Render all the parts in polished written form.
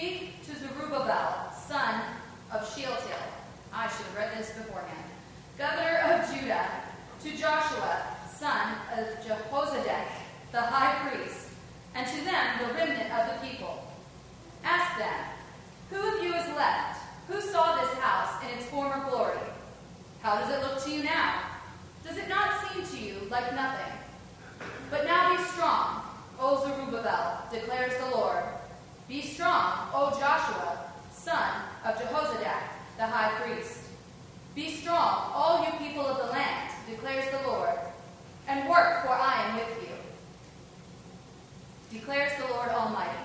Speak to Zerubbabel, son of Shittiel. I should have read this beforehand. Governor of Judah, to Joshua, son of Jehozadak, the high priest, and to them the remnant of the people. Ask them, who of you is left? Who saw this house in its former glory? How does it look to you now? Does it not seem to you like nothing? But now be strong, O Zerubbabel, declares the Lord. Be strong, O Joshua, son of Jehozadak, the high priest. Be strong, all you people of the land, declares the Lord, and work, for I am with you, declares the Lord Almighty.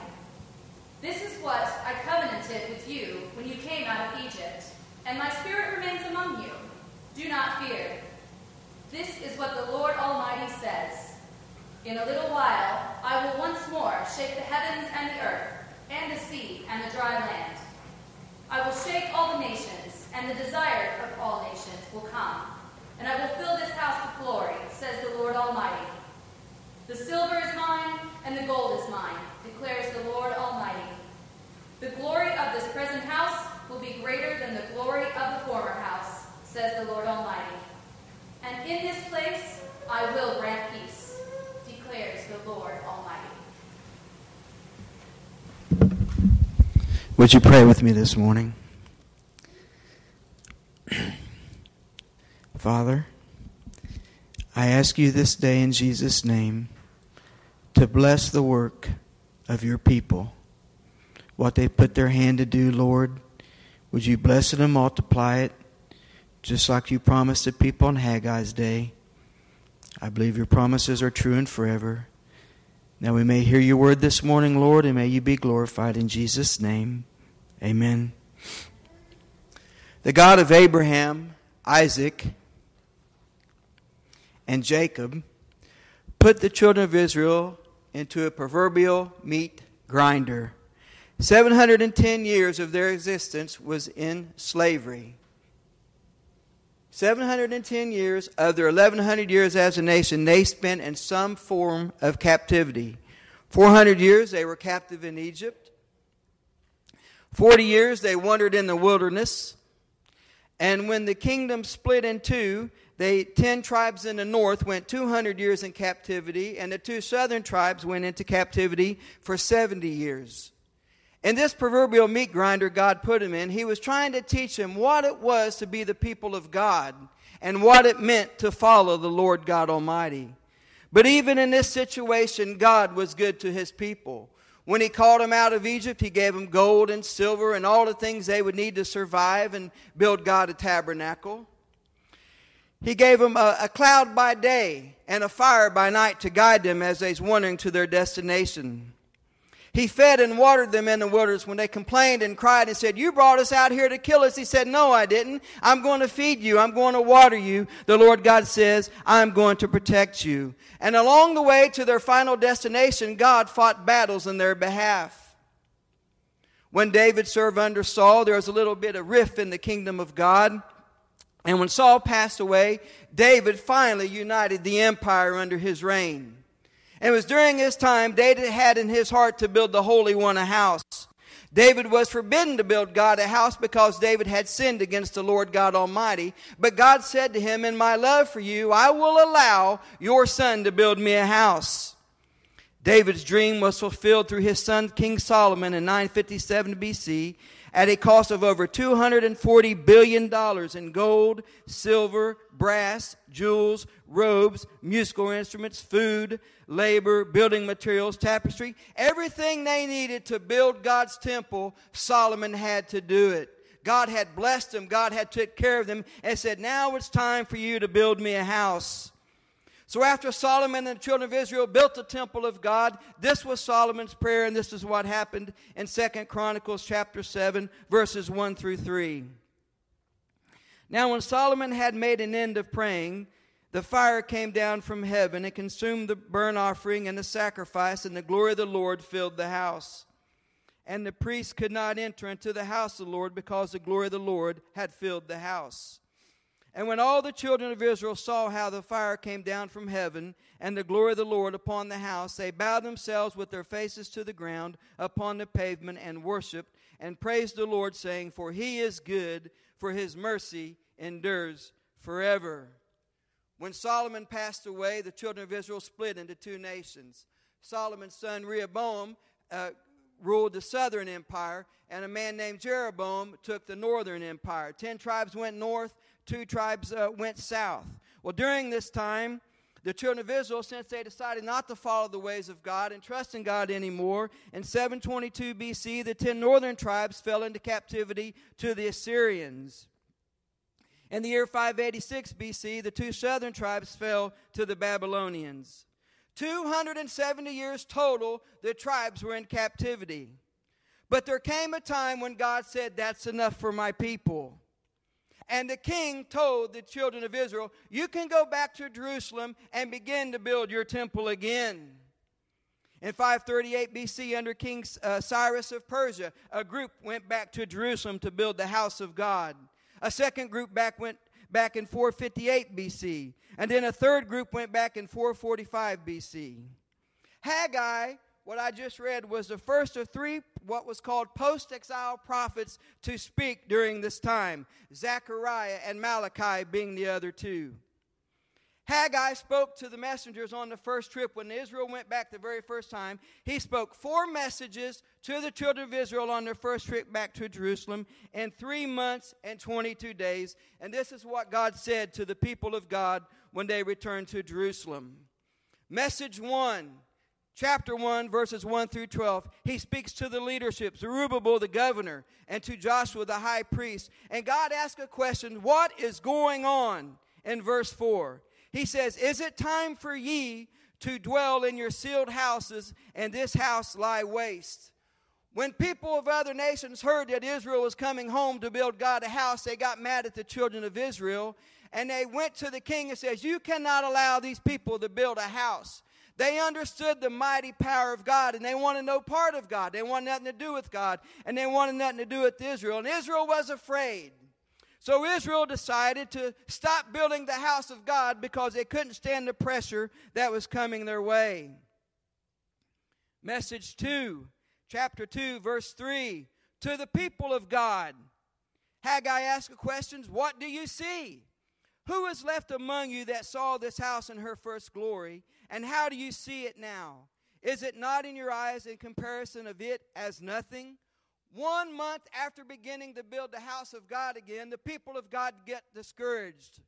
This is what I covenanted with you when you came out of Egypt, and my spirit remains among you. Do not fear. This is what the Lord Almighty says. In a little while, I will once more shake the heavens and the earth, and the sea and the dry land. I will shake all the nations, and the desire of all nations will come. And I will fill this house with glory, says the Lord Almighty. The silver is mine, and the gold is mine, declares the Lord Almighty. The glory of this present house will be greater than the glory of the former house, says the Lord Almighty. And in this place I will grant peace, declares the Lord Almighty. Would you pray with me this morning? Father, I ask you this day in Jesus' name to bless the work of your people, what they put their hand to do, Lord. Would you bless it and multiply it, just like you promised the people on Haggai's day. I believe your promises are true and forever. Now we may hear your word this morning, Lord, and may you be glorified in Jesus' name. Amen. The God of Abraham, Isaac, and Jacob put the children of Israel into a proverbial meat grinder. 710 years of their existence was in slavery. 710 years of their 1,100 years as a nation, they spent in some form of captivity. 400 years they were captive in Egypt. 40 years they wandered in the wilderness. And when the kingdom split in two, the 10 tribes in the north went 200 years in captivity, and the two southern tribes went into captivity for 70 years. In this proverbial meat grinder God put him in, he was trying to teach him what it was to be the people of God and what it meant to follow the Lord God Almighty. But even in this situation, God was good to his people. When he called them out of Egypt, he gave them gold and silver and all the things they would need to survive and build God a tabernacle. He gave them a cloud by day and a fire by night to guide them as they were wandering to their destination. He fed and watered them in the wilderness when they complained and cried and said, "You brought us out here to kill us." He said, "No, I didn't. I'm going to feed you. I'm going to water you." The Lord God says, "I'm going to protect you." And along the way to their final destination, God fought battles in their behalf. When David served under Saul, there was a little bit of rift in the kingdom of God. And when Saul passed away, David finally united the empire under his reign. And it was during his time David had in his heart to build the Holy One a house. David was forbidden to build God a house because David had sinned against the Lord God Almighty. But God said to him, "In my love for you, I will allow your son to build me a house." David's dream was fulfilled through his son King Solomon in 957 BC at a cost of over $240 billion in gold, silver, brass, jewels, robes, musical instruments, food, labor, building materials, tapestry. Everything they needed to build God's temple, Solomon had to do it. God had blessed them. God had took care of them and said, "Now it's time for you to build me a house." So after Solomon and the children of Israel built the temple of God, this was Solomon's prayer, and this is what happened in 2 Chronicles chapter 7, verses 1 through 3. Now when Solomon had made an end of praying, the fire came down from heaven and consumed the burnt offering and the sacrifice, and the glory of the Lord filled the house. And the priests could not enter into the house of the Lord because the glory of the Lord had filled the house. And when all the children of Israel saw how the fire came down from heaven and the glory of the Lord upon the house, they bowed themselves with their faces to the ground upon the pavement and worshipped and praised the Lord, saying, "For he is good, for his mercy endures forever." When Solomon passed away, the children of Israel split into two nations. Solomon's son Rehoboam ruled the southern empire, and a man named Jeroboam took the northern empire. 10 tribes went north, 2 tribes went south. Well, during this time, the children of Israel, since they decided not to follow the ways of God and trust in God anymore, in 722 BC, the 10 northern tribes fell into captivity to the Assyrians. In the year 586 BC, the 2 southern tribes fell to the Babylonians. 270 years total, the tribes were in captivity. But there came a time when God said, "That's enough for my people." And the king told the children of Israel, "You can go back to Jerusalem and begin to build your temple again." In 538 BC, under King Cyrus of Persia, a group went back to Jerusalem to build the house of God. A second group went back in 458 BC. And then a third group went back in 445 BC. Haggai, what I just read, was the first of 3 what was called post-exile prophets to speak during this time, Zechariah and Malachi being the other 2. Haggai spoke to the messengers on the first trip. When Israel went back the very first time, he spoke 4 messages to the children of Israel on their first trip back to Jerusalem in 3 months and 22 days. And this is what God said to the people of God when they returned to Jerusalem. Message 1, chapter 1, verses 1 through 12. He speaks to the leadership, Zerubbabel the governor, and to Joshua the high priest. And God asks a question, what is going on in verse 4? He says, "Is it time for ye to dwell in your sealed houses, and this house lie waste?" When people of other nations heard that Israel was coming home to build God a house, they got mad at the children of Israel, and they went to the king and says, "You cannot allow these people to build a house." They understood the mighty power of God, and they wanted no part of God. They wanted nothing to do with God, and they wanted nothing to do with Israel. And Israel was afraid. So Israel decided to stop building the house of God because they couldn't stand the pressure that was coming their way. Message 2, chapter 2, verse 3, to the people of God. Haggai asked the questions, what do you see? Who is left among you that saw this house in her first glory, and how do you see it now? Is it not in your eyes in comparison of it as nothing? 1 month after beginning to build the house of God again, the people of God get discouraged.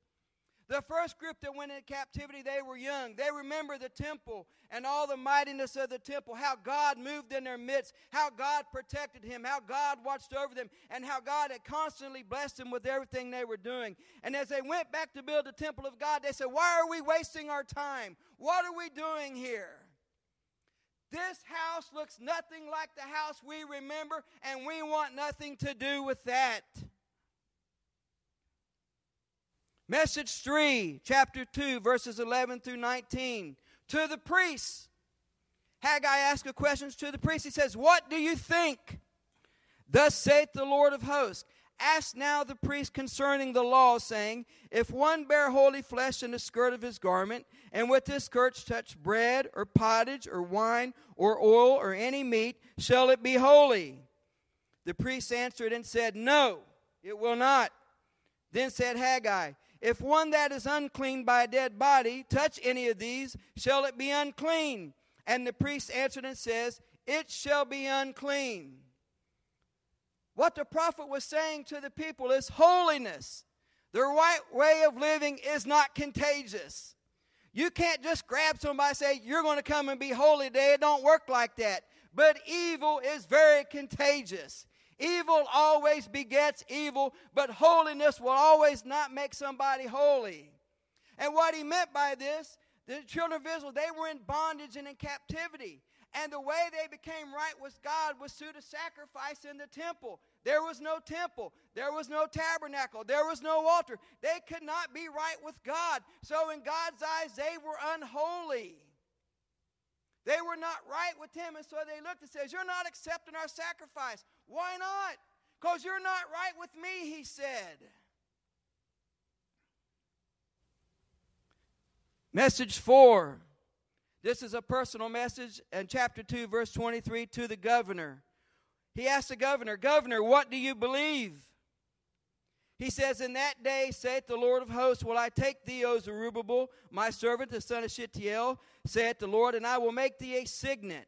The first group that went into captivity, they were young. They remember the temple and all the mightiness of the temple, how God moved in their midst, how God protected him, how God watched over them, and how God had constantly blessed them with everything they were doing. And as they went back to build the temple of God, they said, "Why are we wasting our time? What are we doing here? This house looks nothing like the house we remember, and we want nothing to do with that." Message 3, chapter 2, verses 11 through 19. To the priests, Haggai asks questions to the priests. He says, "What do you think? Thus saith the Lord of hosts. Ask now the priest concerning the law, saying, if one bear holy flesh in the skirt of his garment, and with his skirts touch bread or pottage or wine or oil or any meat, shall it be holy?" The priest answered and said, "No, it will not." Then said Haggai, "If one that is unclean by a dead body touch any of these, shall it be unclean?" And the priest answered and says, "It shall be unclean." What the prophet was saying to the people is holiness. Their right way of living is not contagious. You can't just grab somebody and say, "You're going to come and be holy today." It don't work like that. But evil is very contagious. Evil always begets evil, but holiness will always not make somebody holy. And what he meant by this, the children of Israel, they were in bondage and in captivity. And the way they became right with God was through the sacrifice in the temple. There was no temple. There was no tabernacle. There was no altar. They could not be right with God. So in God's eyes, they were unholy. They were not right with him. And so they looked and said, "You're not accepting our sacrifice." "Why not?" "Because you're not right with me," he said. Message 4. This is a personal message in chapter 2, verse 23, to the governor. He asked the governor, "Governor, what do you believe?" He says, "In that day, saith the Lord of hosts, will I take thee, O Zerubbabel, my servant, the son of Shittiel, saith the Lord, and I will make thee a signet.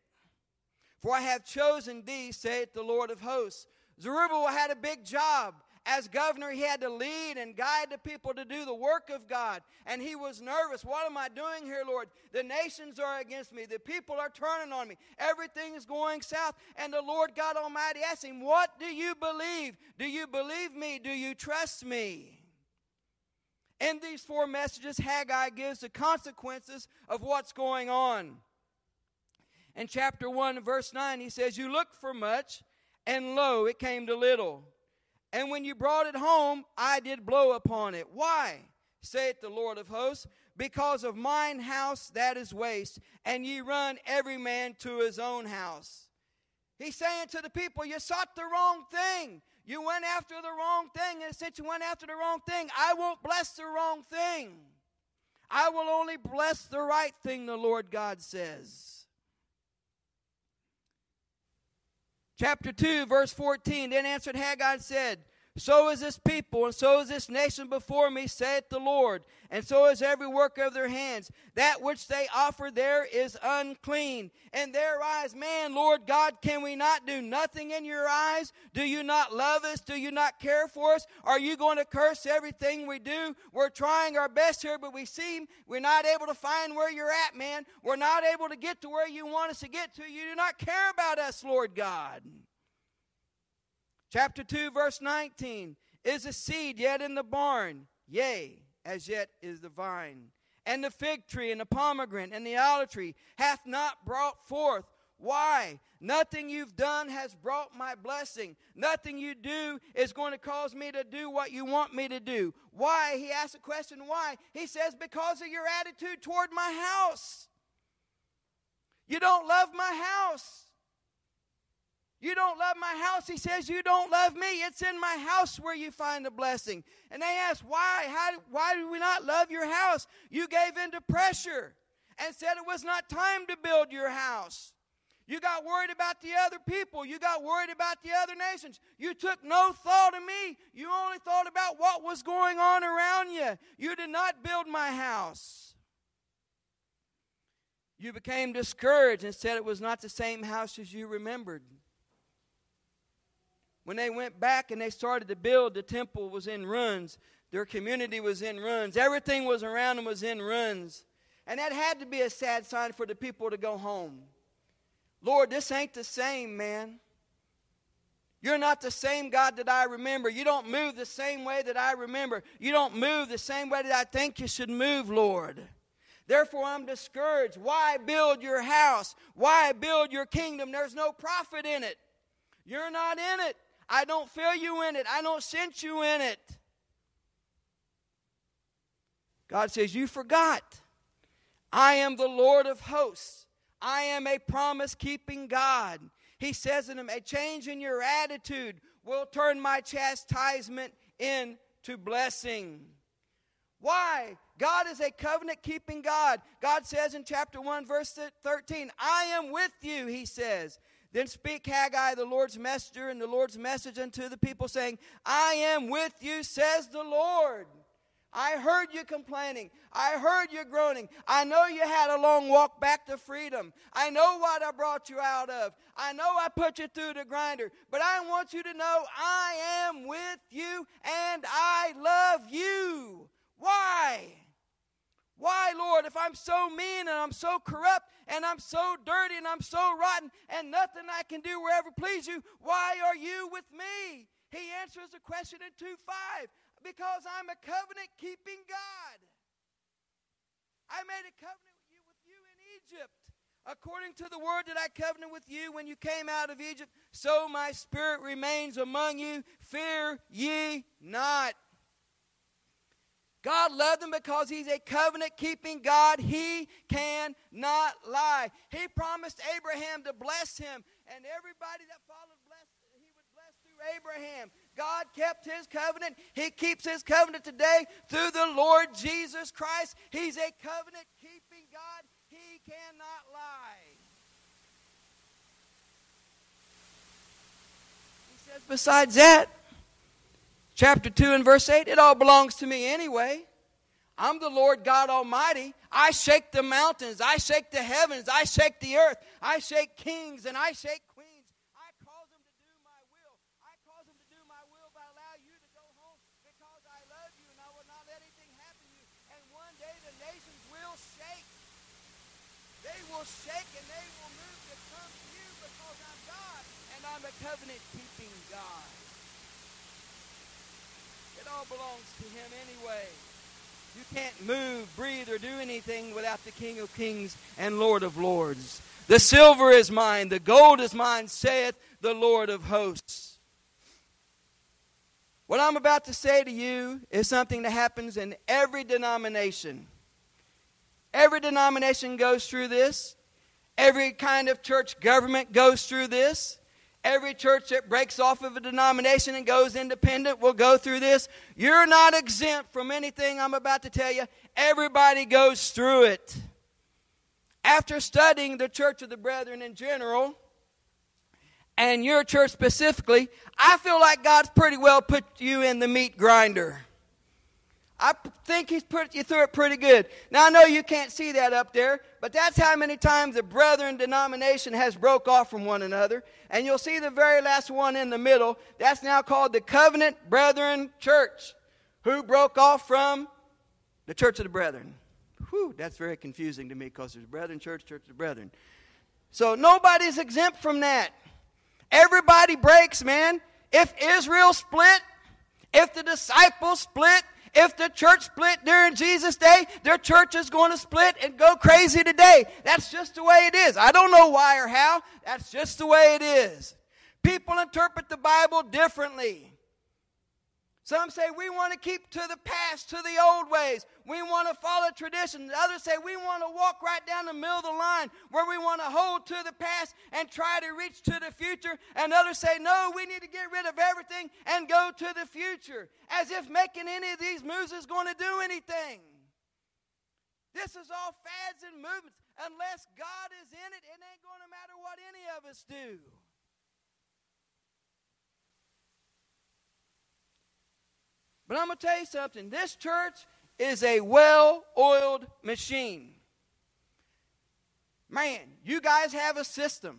For I have chosen thee, saith the Lord of hosts." Zerubbabel had a big job. As governor, he had to lead and guide the people to do the work of God. And he was nervous. "What am I doing here, Lord? The nations are against me. The people are turning on me. Everything is going south." And the Lord God Almighty asked him, "What do you believe? Do you believe me? Do you trust me?" In these four messages, Haggai gives the consequences of what's going on. In chapter 1, verse 9, he says, "You looked for much, and lo, it came to little. And when you brought it home, I did blow upon it. Why? Saith the Lord of hosts, because of mine house that is waste, and ye run every man to his own house." He's saying to the people, you sought the wrong thing. You went after the wrong thing. And since you went after the wrong thing, I won't bless the wrong thing. I will only bless the right thing, the Lord God says. Chapter 2, verse 14, "Then answered Haggai and said, So is this people, and so is this nation before me, saith the Lord, and so is every work of their hands. That which they offer there is unclean. In their eyes, man, Lord God, can we not do nothing in your eyes? Do you not love us? Do you not care for us? Are you going to curse everything we do? We're trying our best here, but we seem we're not able to find where you're at, man. We're not able to get to where you want us to get to. You do not care about us, Lord God." Chapter 2, verse 19, "Is the seed yet in the barn? Yea, as yet is the vine. And the fig tree and the pomegranate and the olive tree hath not brought forth. Why? Nothing you've done has brought my blessing. Nothing you do is going to cause me to do what you want me to do." Why? He asks the question, why? He says, because of your attitude toward my house. You don't love my house. You don't love my house. He says, you don't love me. It's in my house where you find the blessing. And they ask, why? Why do we not love your house? You gave in to pressure and said it was not time to build your house. You got worried about the other people. You got worried about the other nations. You took no thought of me. You only thought about what was going on around you. You did not build my house. You became discouraged and said it was not the same house as you remembered. When they went back and they started to build, the temple was in ruins. Their community was in ruins. Everything was around them was in ruins. And that had to be a sad sign for the people to go home. Lord, this ain't the same, man. You're not the same God that I remember. You don't move the same way that I remember. You don't move the same way that I think you should move, Lord. Therefore, I'm discouraged. Why build your house? Why build your kingdom? There's no profit in it. You're not in it. I don't feel you in it. I don't sense you in it. God says, you forgot. I am the Lord of hosts. I am a promise-keeping God. He says to them, a change in your attitude will turn my chastisement into blessing. Why? God is a covenant-keeping God. God says in chapter 1, verse 13, I am with you, he says. Then speak Haggai, the Lord's messenger, and the Lord's message unto the people, saying, I am with you, says the Lord. I heard you complaining. I heard you groaning. I know you had a long walk back to freedom. I know what I brought you out of. I know I put you through the grinder. But I want you to know I am with you and I love you. Why? Why, Lord, if I'm so mean and I'm so corrupt and I'm so dirty and I'm so rotten and nothing I can do wherever please you, why are you with me? He answers the question in 2:5, because I'm a covenant-keeping God. I made a covenant with you in Egypt. According to the word that I covenanted with you when you came out of Egypt, so my spirit remains among you. Fear ye not. God loved them because he's a covenant-keeping God. He cannot lie. He promised Abraham to bless him, and everybody that followed, he would bless through Abraham. God kept his covenant. He keeps his covenant today through the Lord Jesus Christ. He's a covenant-keeping God. He cannot lie. He says, besides that, chapter 2 and verse 8, it all belongs to me anyway. I'm the Lord God Almighty. I shake the mountains. I shake the heavens. I shake the earth. I shake kings and I shake queens. I cause them to do my will. I cause them to do my will by allowing you to go home because I love you and I will not let anything happen to you. And one day the nations will shake. They will shake and they will move to come to you because I'm God and I'm a covenant-keeping God. It all belongs to him anyway. You can't move, breathe, or do anything without the King of Kings and Lord of Lords. The silver is mine, the gold is mine, saith the Lord of hosts. What I'm about to say to you is something that happens in every denomination. Every denomination goes through this. Every kind of church government goes through this. Every church that breaks off of a denomination and goes independent will go through this. You're not exempt from anything I'm about to tell you. Everybody goes through it. After studying the Church of the Brethren in general, and your church specifically, I feel like God's pretty well put you in the meat grinder. I think he's put you through it pretty good. Now, I know you can't see that up there, but that's how many times the Brethren denomination has broke off from one another. And you'll see the very last one in the middle. That's now called the Covenant Brethren Church, who broke off from the Church of the Brethren. Whew, that's very confusing to me because there's Brethren Church, Church of the Brethren. So nobody's exempt from that. Everybody breaks, man. If Israel split, if the disciples split, if the church split during Jesus' day, their church is going to split and go crazy today. That's just the way it is. I don't know why or how. That's just the way it is. People interpret the Bible differently. Some say we want to keep to the past, to the old ways. We want to follow tradition. Others say we want to walk right down the middle of the line where we want to hold to the past and try to reach to the future. And others say, no, we need to get rid of everything and go to the future, as if making any of these moves is going to do anything. This is all fads and movements. Unless God is in it, it ain't going to matter what any of us do. But I'm going to tell you something. This church is a well-oiled machine. Man, you guys have a system.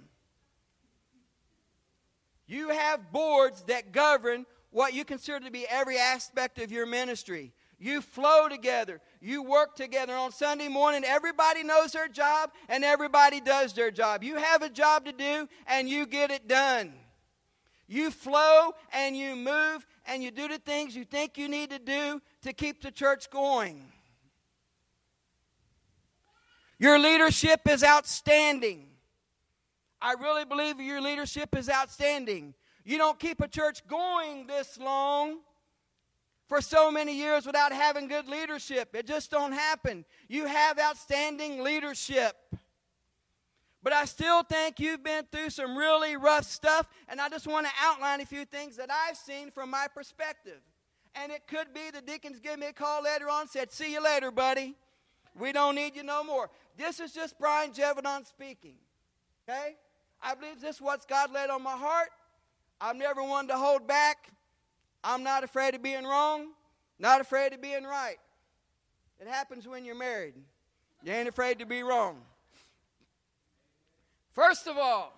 You have boards that govern what you consider to be every aspect of your ministry. You flow together. You work together. On Sunday morning, everybody knows their job and everybody does their job. You have a job to do and you get it done. You flow and you move and you do the things you think you need to do to keep the church going. Your leadership is outstanding. I really believe your leadership is outstanding. You don't keep a church going this long for so many years without having good leadership. It just don't happen. You have outstanding leadership. But I still think you've been through some really rough stuff, and I just want to outline a few things that I've seen from my perspective. And it could be the deacons gave me a call later on and said, see you later, buddy. We don't need you no more. This is just Brian Jevedon speaking, okay? I believe this is what God laid on my heart. I'm never one to hold back. I'm not afraid of being wrong, not afraid of being right. It happens when you're married. You ain't afraid to be wrong. First of all,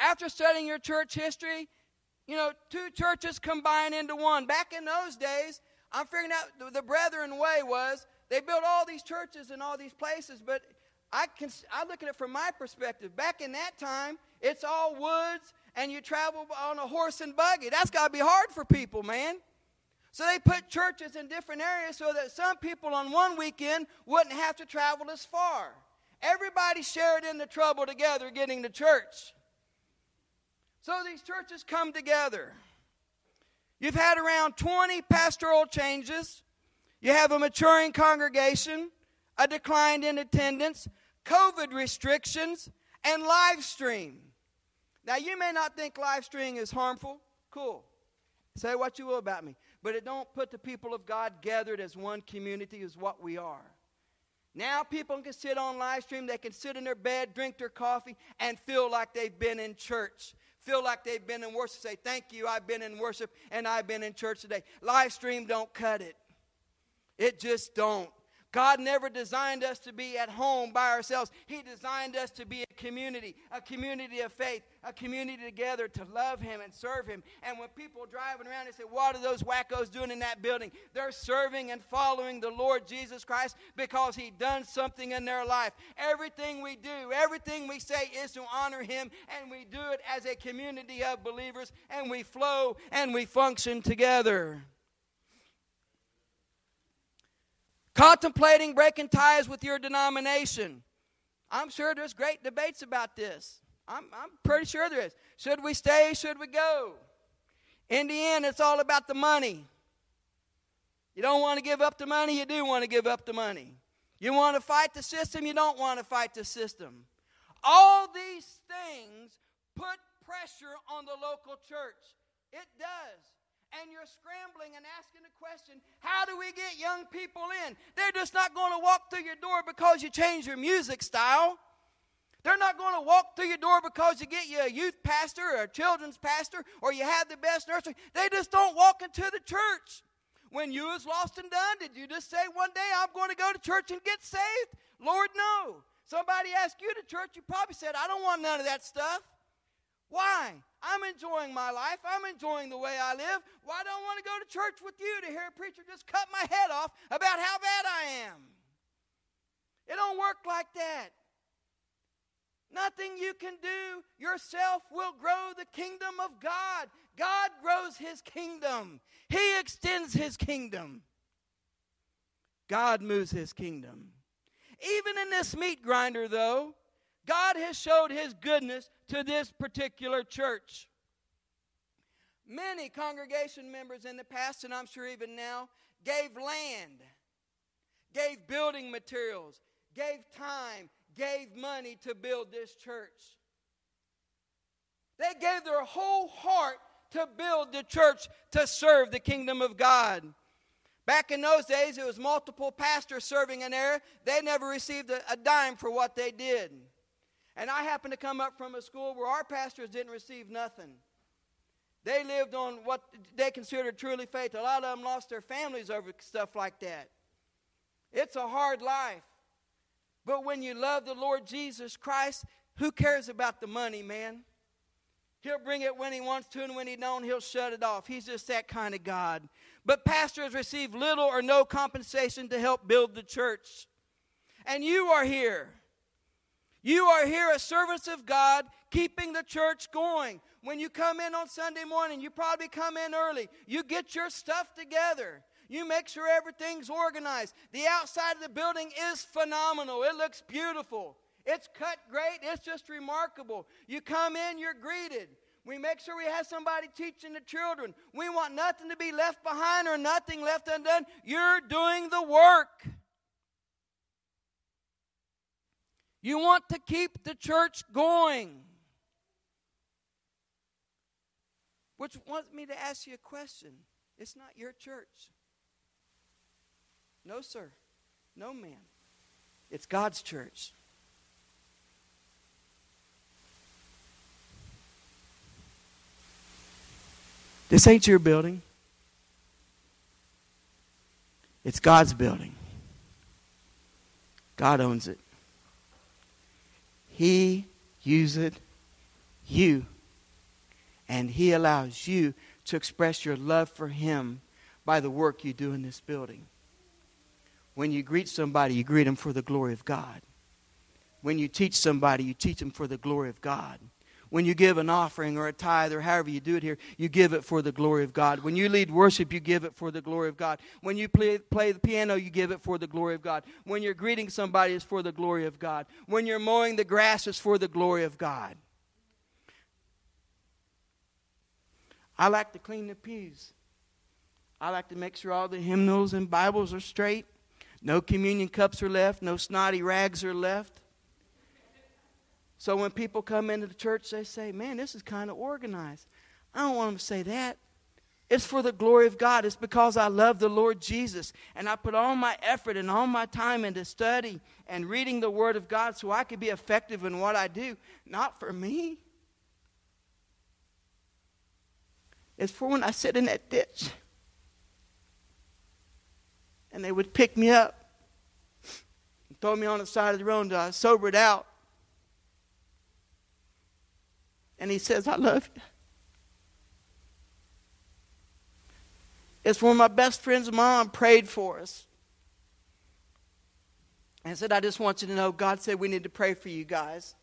after studying your church history, you know, two churches combined into one. Back in those days, I'm figuring out the Brethren way was they built all these churches in all these places, but I look at it from my perspective. Back in that time, it's all woods, and you travel on a horse and buggy. That's got to be hard for people, man. So they put churches in different areas so that some people on one weekend wouldn't have to travel as far. Everybody shared in the trouble together getting to church. So these churches come together. You've had around 20 pastoral changes. You have a maturing congregation, a decline in attendance, COVID restrictions, and live stream. Now, you may not think live streaming is harmful. Cool. Say what you will about me. But it don't put the people of God gathered as one community is what we are. Now people can sit on live stream. They can sit in their bed, drink their coffee, and feel like they've been in church. Feel like they've been in worship. Say, thank you, I've been in worship, and I've been in church today. Live stream don't cut it. It just don't. God never designed us to be at home by ourselves. He designed us to be a community of faith, a community together to love Him and serve Him. And when people are driving around and say, what are those wackos doing in that building? They're serving and following the Lord Jesus Christ because He done something in their life. Everything we do, everything we say is to honor Him, and we do it as a community of believers, and we flow and we function together. Contemplating breaking ties with your denomination. I'm sure there's great debates about this. I'm pretty sure there is. Should we stay? Should we go? In the end, it's all about the money. You don't want to give up the money. You do want to give up the money. You want to fight the system. You don't want to fight the system. All these things put pressure on the local church. It does. And you're scrambling and asking the question, how do we get young people in? They're just not going to walk through your door because you change your music style. They're not going to walk through your door because you get you a youth pastor or a children's pastor or you have the best nursery. They just don't walk into the church. When you was lost and done, did you just say one day, I'm going to go to church and get saved? Lord, no. Somebody asked you to church, you probably said, I don't want none of that stuff. Why? I'm enjoying my life. I'm enjoying the way I live. Why don't I want to go to church with you to hear a preacher just cut my head off about how bad I am? It don't work like that. Nothing you can do yourself will grow the kingdom of God. God grows His kingdom. He extends His kingdom. God moves His kingdom. Even in this meat grinder, though, God has showed His goodness to this particular church. Many congregation members in the past, and I'm sure even now, gave land, gave building materials, gave time, gave money to build this church. They gave their whole heart to build the church to serve the kingdom of God. Back in those days, it was multiple pastors serving an area. They never received a dime for what they did. And I happened to come up from a school where our pastors didn't receive nothing. They lived on what they considered truly faith. A lot of them lost their families over stuff like that. It's a hard life. But when you love the Lord Jesus Christ, who cares about the money, man? He'll bring it when He wants to, and when He don't, He'll shut it off. He's just that kind of God. But pastors receive little or no compensation to help build the church. And you are here. You are here as servants of God, keeping the church going. When you come in on Sunday morning, you probably come in early. You get your stuff together. You make sure everything's organized. The outside of the building is phenomenal. It looks beautiful. It's cut great. It's just remarkable. You come in, you're greeted. We make sure we have somebody teaching the children. We want nothing to be left behind or nothing left undone. You're doing the work. You want to keep the church going. Which wants me to ask you a question. It's not your church. No, sir. No, ma'am. It's God's church. This ain't your building. It's God's building. God owns it. He uses you, and He allows you to express your love for Him by the work you do in this building. When you greet somebody, you greet them for the glory of God. When you teach somebody, you teach them for the glory of God. When you give an offering or a tithe or however you do it here, you give it for the glory of God. When you lead worship, you give it for the glory of God. When you play the piano, you give it for the glory of God. When you're greeting somebody, it's for the glory of God. When you're mowing the grass, it's for the glory of God. I like to clean the pews. I like to make sure all the hymnals and Bibles are straight. No communion cups are left. No snotty rags are left. So when people come into the church, they say, man, this is kind of organized. I don't want them to say that. It's for the glory of God. It's because I love the Lord Jesus. And I put all my effort and all my time into study and reading the Word of God so I could be effective in what I do. Not for me. It's for when I sit in that ditch. And they would pick me up and throw me on the side of the road until I sobered out. And he says, I love you. It's when my best friend's mom prayed for us. And said, I just want you to know, God said we need to pray for you guys.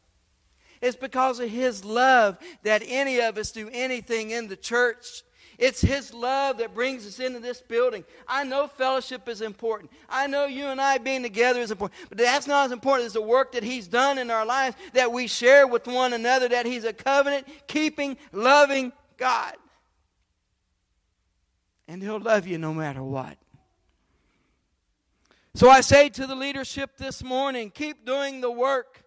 It's because of His love that any of us do anything in the church. It's His love that brings us into this building. I know fellowship is important. I know you and I being together is important. But that's not as important as the work that He's done in our lives, that we share with one another, that He's a covenant-keeping, loving God. And He'll love you no matter what. So I say to the leadership this morning, keep doing the work.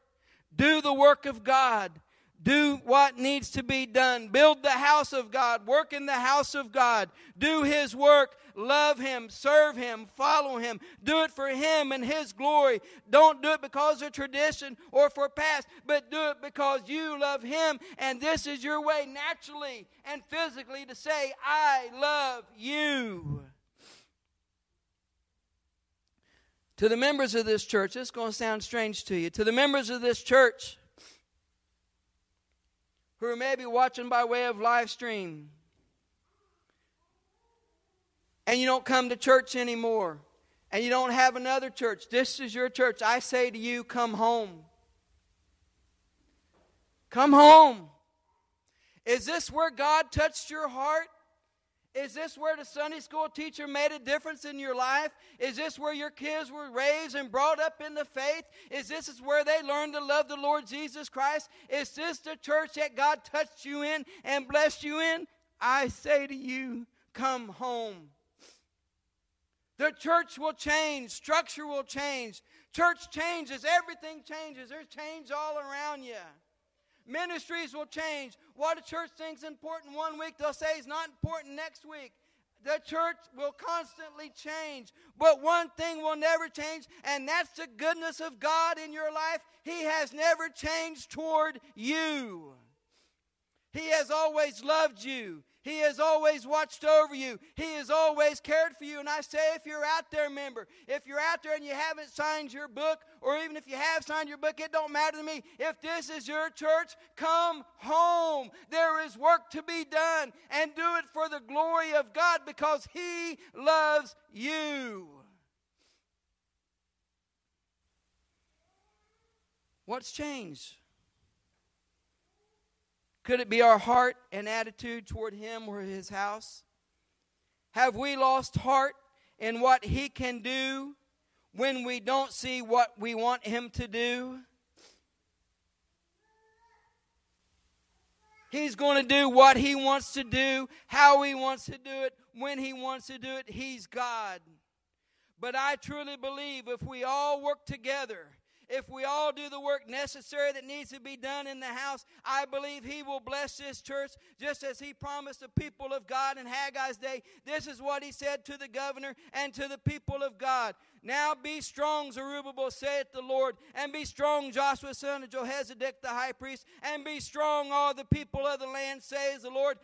Do the work of God. Do what needs to be done. Build the house of God. Work in the house of God. Do His work. Love Him. Serve Him. Follow Him. Do it for Him and His glory. Don't do it because of tradition or for past, but do it because you love Him. And this is your way naturally and physically to say, I love you. To the members of this church, it's going to sound strange to you. To the members of this church, who may be watching by way of live stream, and you don't come to church anymore, and you don't have another church, this is your church. I say to you, come home. Come home. Is this where God touched your heart? Is this where the Sunday school teacher made a difference in your life? Is this where your kids were raised and brought up in the faith? Is this where they learned to love the Lord Jesus Christ? Is this the church that God touched you in and blessed you in? I say to you, come home. The church will change. Structure will change. Church changes. Everything changes. There's change all around you. Ministries will change. What a church thinks important one week, they'll say it's not important next week. The church will constantly change. But one thing will never change, and that's the goodness of God in your life. He has never changed toward you. He has always loved you. He has always watched over you. He has always cared for you. And I say, if you're out there, member, if you're out there and you haven't signed your book, or even if you have signed your book, it don't matter to me. If this is your church, come home. There is work to be done, and do it for the glory of God, because He loves you. What's changed? Could it be our heart and attitude toward Him or His house? Have we lost heart in what He can do when we don't see what we want Him to do? He's going to do what He wants to do, how He wants to do it, when He wants to do it. He's God. But I truly believe if we all work together, if we all do the work necessary that needs to be done in the house, I believe He will bless this church just as He promised the people of God in Haggai's day. This is what He said to the governor and to the people of God. Now be strong, Zerubbabel, saith the Lord, and be strong, Joshua, son of Jehozadak, the high priest, and be strong, all the people of the land, saith the Lord,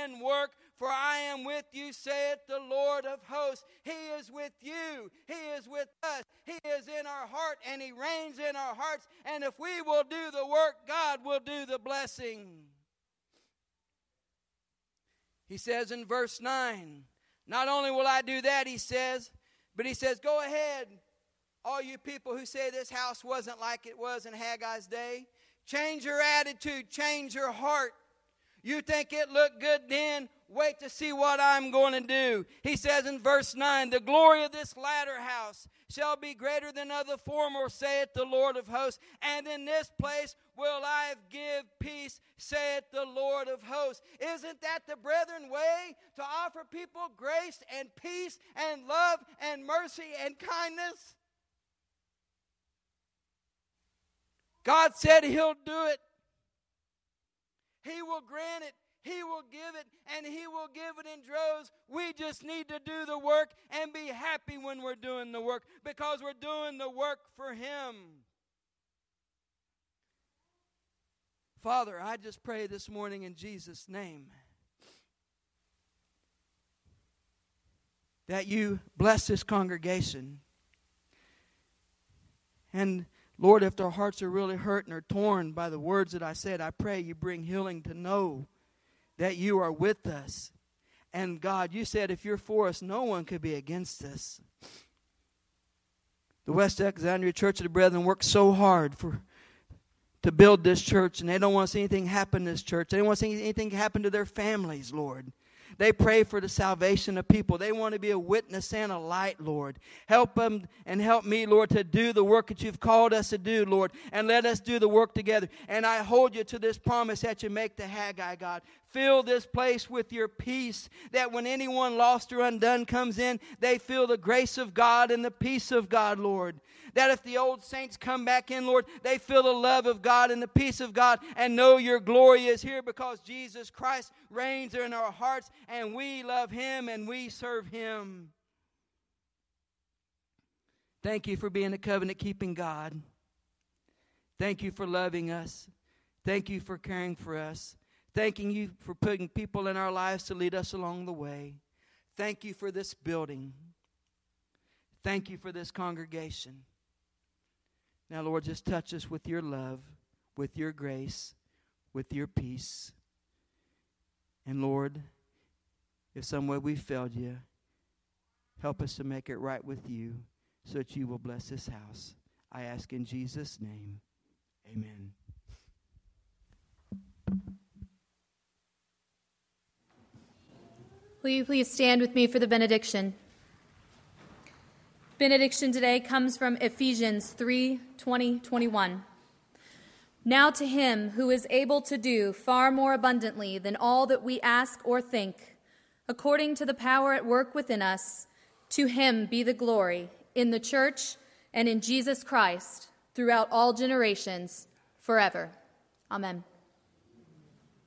and work. For I am with you, saith the Lord of hosts. He is with you. He is with us. He is in our heart, and He reigns in our hearts. And if we will do the work, God will do the blessing. He says in verse 9, not only will I do that, He says, but He says, go ahead, all you people who say this house wasn't like it was in Haggai's day. Change your attitude. Change your heart. You think it looked good then? Wait to see what I'm going to do. He says in verse 9, the glory of this latter house shall be greater than of the former, saith the Lord of hosts. And in this place will I give peace, saith the Lord of hosts. Isn't that the brethren way? To offer people grace and peace and love and mercy and kindness? God said He'll do it. He will grant it. He will give it, and He will give it in droves. We just need to do the work and be happy when we're doing the work, because we're doing the work for Him. Father, I just pray this morning in Jesus' name that You bless this congregation. And Lord, if their hearts are really hurt and are torn by the words that I said, I pray You bring healing to know that You are with us. And God, You said if You're for us, no one could be against us. The West Alexandria Church of the Brethren worked so hard to build this church, and they don't want to see anything happen to this church. They don't want to see anything happen to their families, Lord. They pray for the salvation of people. They want to be a witness and a light, Lord. Help them and help me, Lord, to do the work that You've called us to do, Lord. And let us do the work together. And I hold You to this promise that You make to Haggai, God. Fill this place with Your peace, that when anyone lost or undone comes in, they feel the grace of God and the peace of God, Lord. That if the old saints come back in, Lord, they feel the love of God and the peace of God and know Your glory is here, because Jesus Christ reigns in our hearts and we love Him and we serve Him. Thank You for being a covenant-keeping God. Thank You for loving us. Thank You for caring for us. Thanking You for putting people in our lives to lead us along the way. Thank You for this building. Thank You for this congregation. Now, Lord, just touch us with Your love, with Your grace, with Your peace. And Lord, if some way we failed You, help us to make it right with You so that You will bless this house. I ask in Jesus' name, amen. Will you please stand with me for the benediction? Benediction today comes from Ephesians 3:20-21. Now to Him who is able to do far more abundantly than all that we ask or think, according to the power at work within us, to Him be the glory in the church and in Jesus Christ throughout all generations, forever. Amen.